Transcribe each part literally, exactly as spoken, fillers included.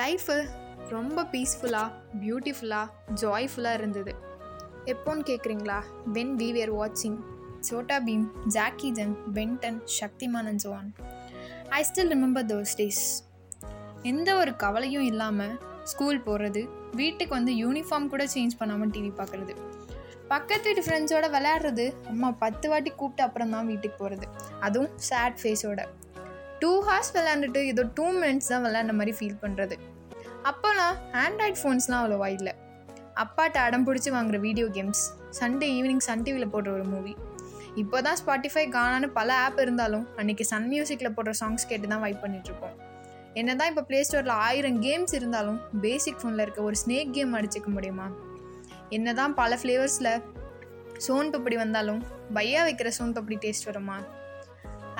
Life ரொம்ப பீஸ்ஃபுல்லாக பியூட்டிஃபுல்லாக ஜாய்ஃபுல்லாக இருந்தது. எப்போன்னு கேட்குறீங்களா? வென் வி வேர் வாட்சிங் Chhota Bheem, Jackie Chan, Ben 10, Shaktimaan and so on. I still remember those days. எந்த ஒரு கவலையும் இல்லாமல் ஸ்கூல் போகிறது, வீட்டுக்கு வந்து யூனிஃபார்ம் கூட சேஞ்ச் பண்ணாமல் டிவி பார்க்குறது, பக்கத்து வீட்டு ஃப்ரெண்ட்ஸோடு விளையாடுறது, அம்மா பத்து வாட்டி கூப்பிட்டு அப்புறம் தான் வீட்டுக்கு போகிறது, அதுவும் சேட் ஃபேஸோட. டூ ஹார்ஸ் விளையாண்டுட்டு ஏதோ டூ மினிட்ஸ் தான் விளையாண்ட மாதிரி ஃபீல் பண்ணுறது. அப்போலாம் ஆண்ட்ராய்ட் ஃபோன்ஸ்லாம் அவ்வளோவா இல்லை. அப்பாட்ட அடம் பிடிச்சி வாங்குகிற video games, Sunday evening Sun டிவியில் போடுற ஒரு மூவி. இப்போ தான் ஸ்பாட்டிஃபை, கானான்னு பல ஆப் இருந்தாலும் அன்றைக்கி சன் மியூசிக்கில் போடுற சாங்ஸ் கேட்டு தான் வைப் பண்ணிகிட்ருப்போம். என்ன தான் இப்போ ப்ளே ஸ்டோரில் ஆயிரம் கேம்ஸ் இருந்தாலும் பேசிக் ஃபோனில் இருக்க ஒரு ஸ்னேக் கேம் அடிச்சிக்க முடியுமா? என்ன தான் பல ஃப்ளேவர்ஸில் சோன் பப்படி வந்தாலும் பையா வைக்கிற சோன் பப்படி டேஸ்ட் வருமா?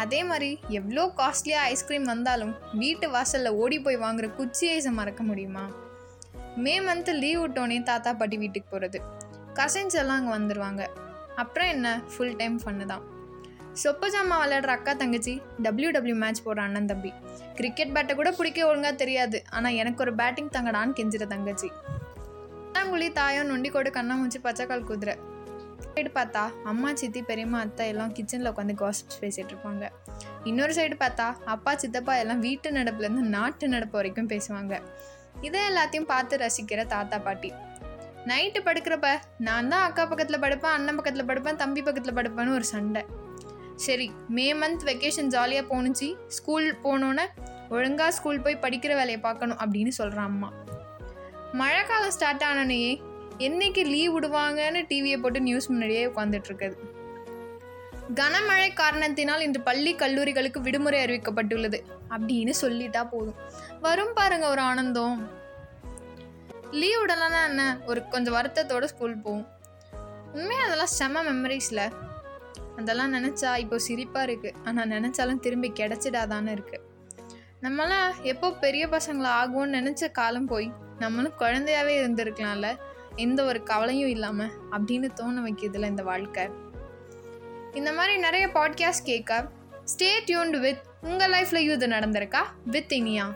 அதே மாதிரி எவ்வளோ காஸ்ட்லியாக ஐஸ்கிரீம் வந்தாலும் வீட்டு வாசலில் ஓடி போய் வாங்குகிற குச்சி ஐஸை மறக்க முடியுமா? மே மந்த்து லீவ் விட்டோன்னே தாத்தா பாட்டி வீட்டுக்கு போகிறது, கசின்ஸ் எல்லாம் அங்கே வந்துடுவாங்க. அப்புறம் என்ன, ஃபுல் டைம் ஃபன்னு தான். சொப்ப ஜாமா விளையாடுற அக்கா தங்கச்சி, டபிள்யூ டபிள்யூ மேட்ச் போடுற அண்ணன் தம்பி, கிரிக்கெட் பேட்டை கூட பிடிக்க ஒழுங்காக தெரியாது, ஆனால் எனக்கு ஒரு பேட்டிங் தங்கடான்னு கெஞ்சிற தங்கச்சி, தாங்குழி தாயம் நொண்டிக்கோடு கண்ணா மூச்சு பச்சைக்கால் குதிரை. சைடு பார்த்தா அம்மா, சித்தி, பெரியம்மா, அத்தா எல்லாம் கிச்சனில் உட்காந்து காசிப்ஸ் பேசிகிட்டு இருப்பாங்க. இன்னொரு சைடு பார்த்தா அப்பா, சித்தப்பா எல்லாம் வீட்டு நடப்புலேருந்து நாட்டு நடப்பு வரைக்கும் பேசுவாங்க. இதை எல்லாத்தையும் பார்த்து ரசிக்கிற தாத்தா பாட்டி. நைட்டு படுக்கிறப்ப நான் தான் அக்கா பக்கத்தில் படுப்பேன், அண்ணன் பக்கத்தில் படுப்பேன், தம்பி பக்கத்தில் படுப்பேன்னு ஒரு சண்டை. சரி, மே மந்த் வெக்கேஷன் ஜாலியாக போணுச்சு, ஸ்கூல் போனோன்னே ஒழுங்காக ஸ்கூல் போய் படிக்கிற வேலையை பார்க்கணும் அப்படின்னு சொல்கிறான் அம்மா. மழைக்காலம் ஸ்டார்ட் ஆனோன்னையே என்றைக்கு லீவ் விடுவாங்கன்னு டிவியை போட்டு நியூஸ் முன்னாடியே உட்காந்துட்ருக்குது. கனமழை காரணத்தினால் இன்று பள்ளி கல்லூரிகளுக்கு விடுமுறை அறிவிக்கப்பட்டுள்ளது அப்படின்னு சொல்லிட்டா போதும், வரும் பாருங்க ஒரு ஆனந்தம். லீவ் விடலான்னா என்ன, ஒரு கொஞ்சம் வருத்தத்தோடு ஸ்கூல் போகும். உண்மையாக அதெல்லாம் செம மெமரிஸில். அதெல்லாம் நினச்சா இப்போ சிரிப்பாக இருக்குது, ஆனால் நினச்சாலும் திரும்பி கிடச்சிடாதானே இருக்குது. நம்மளாம் எப்போ பெரிய பசங்களை ஆகும்னு நினச்ச காலம் போய் நம்மளும் குழந்தையாகவே இருந்திருக்கலாம்ல, எந்த ஒரு கவலையும் இல்லாமல் அப்படின்னு தோண வைக்கிறதுல இந்த வாழ்க்கை. இந்த மாதிரி நிறைய பாட்காஸ்ட் கேட்க ஸ்டே டியூன்டு வித் உங்கள் லைஃப்பில் இது நடந்திருக்கா வித் இனியா.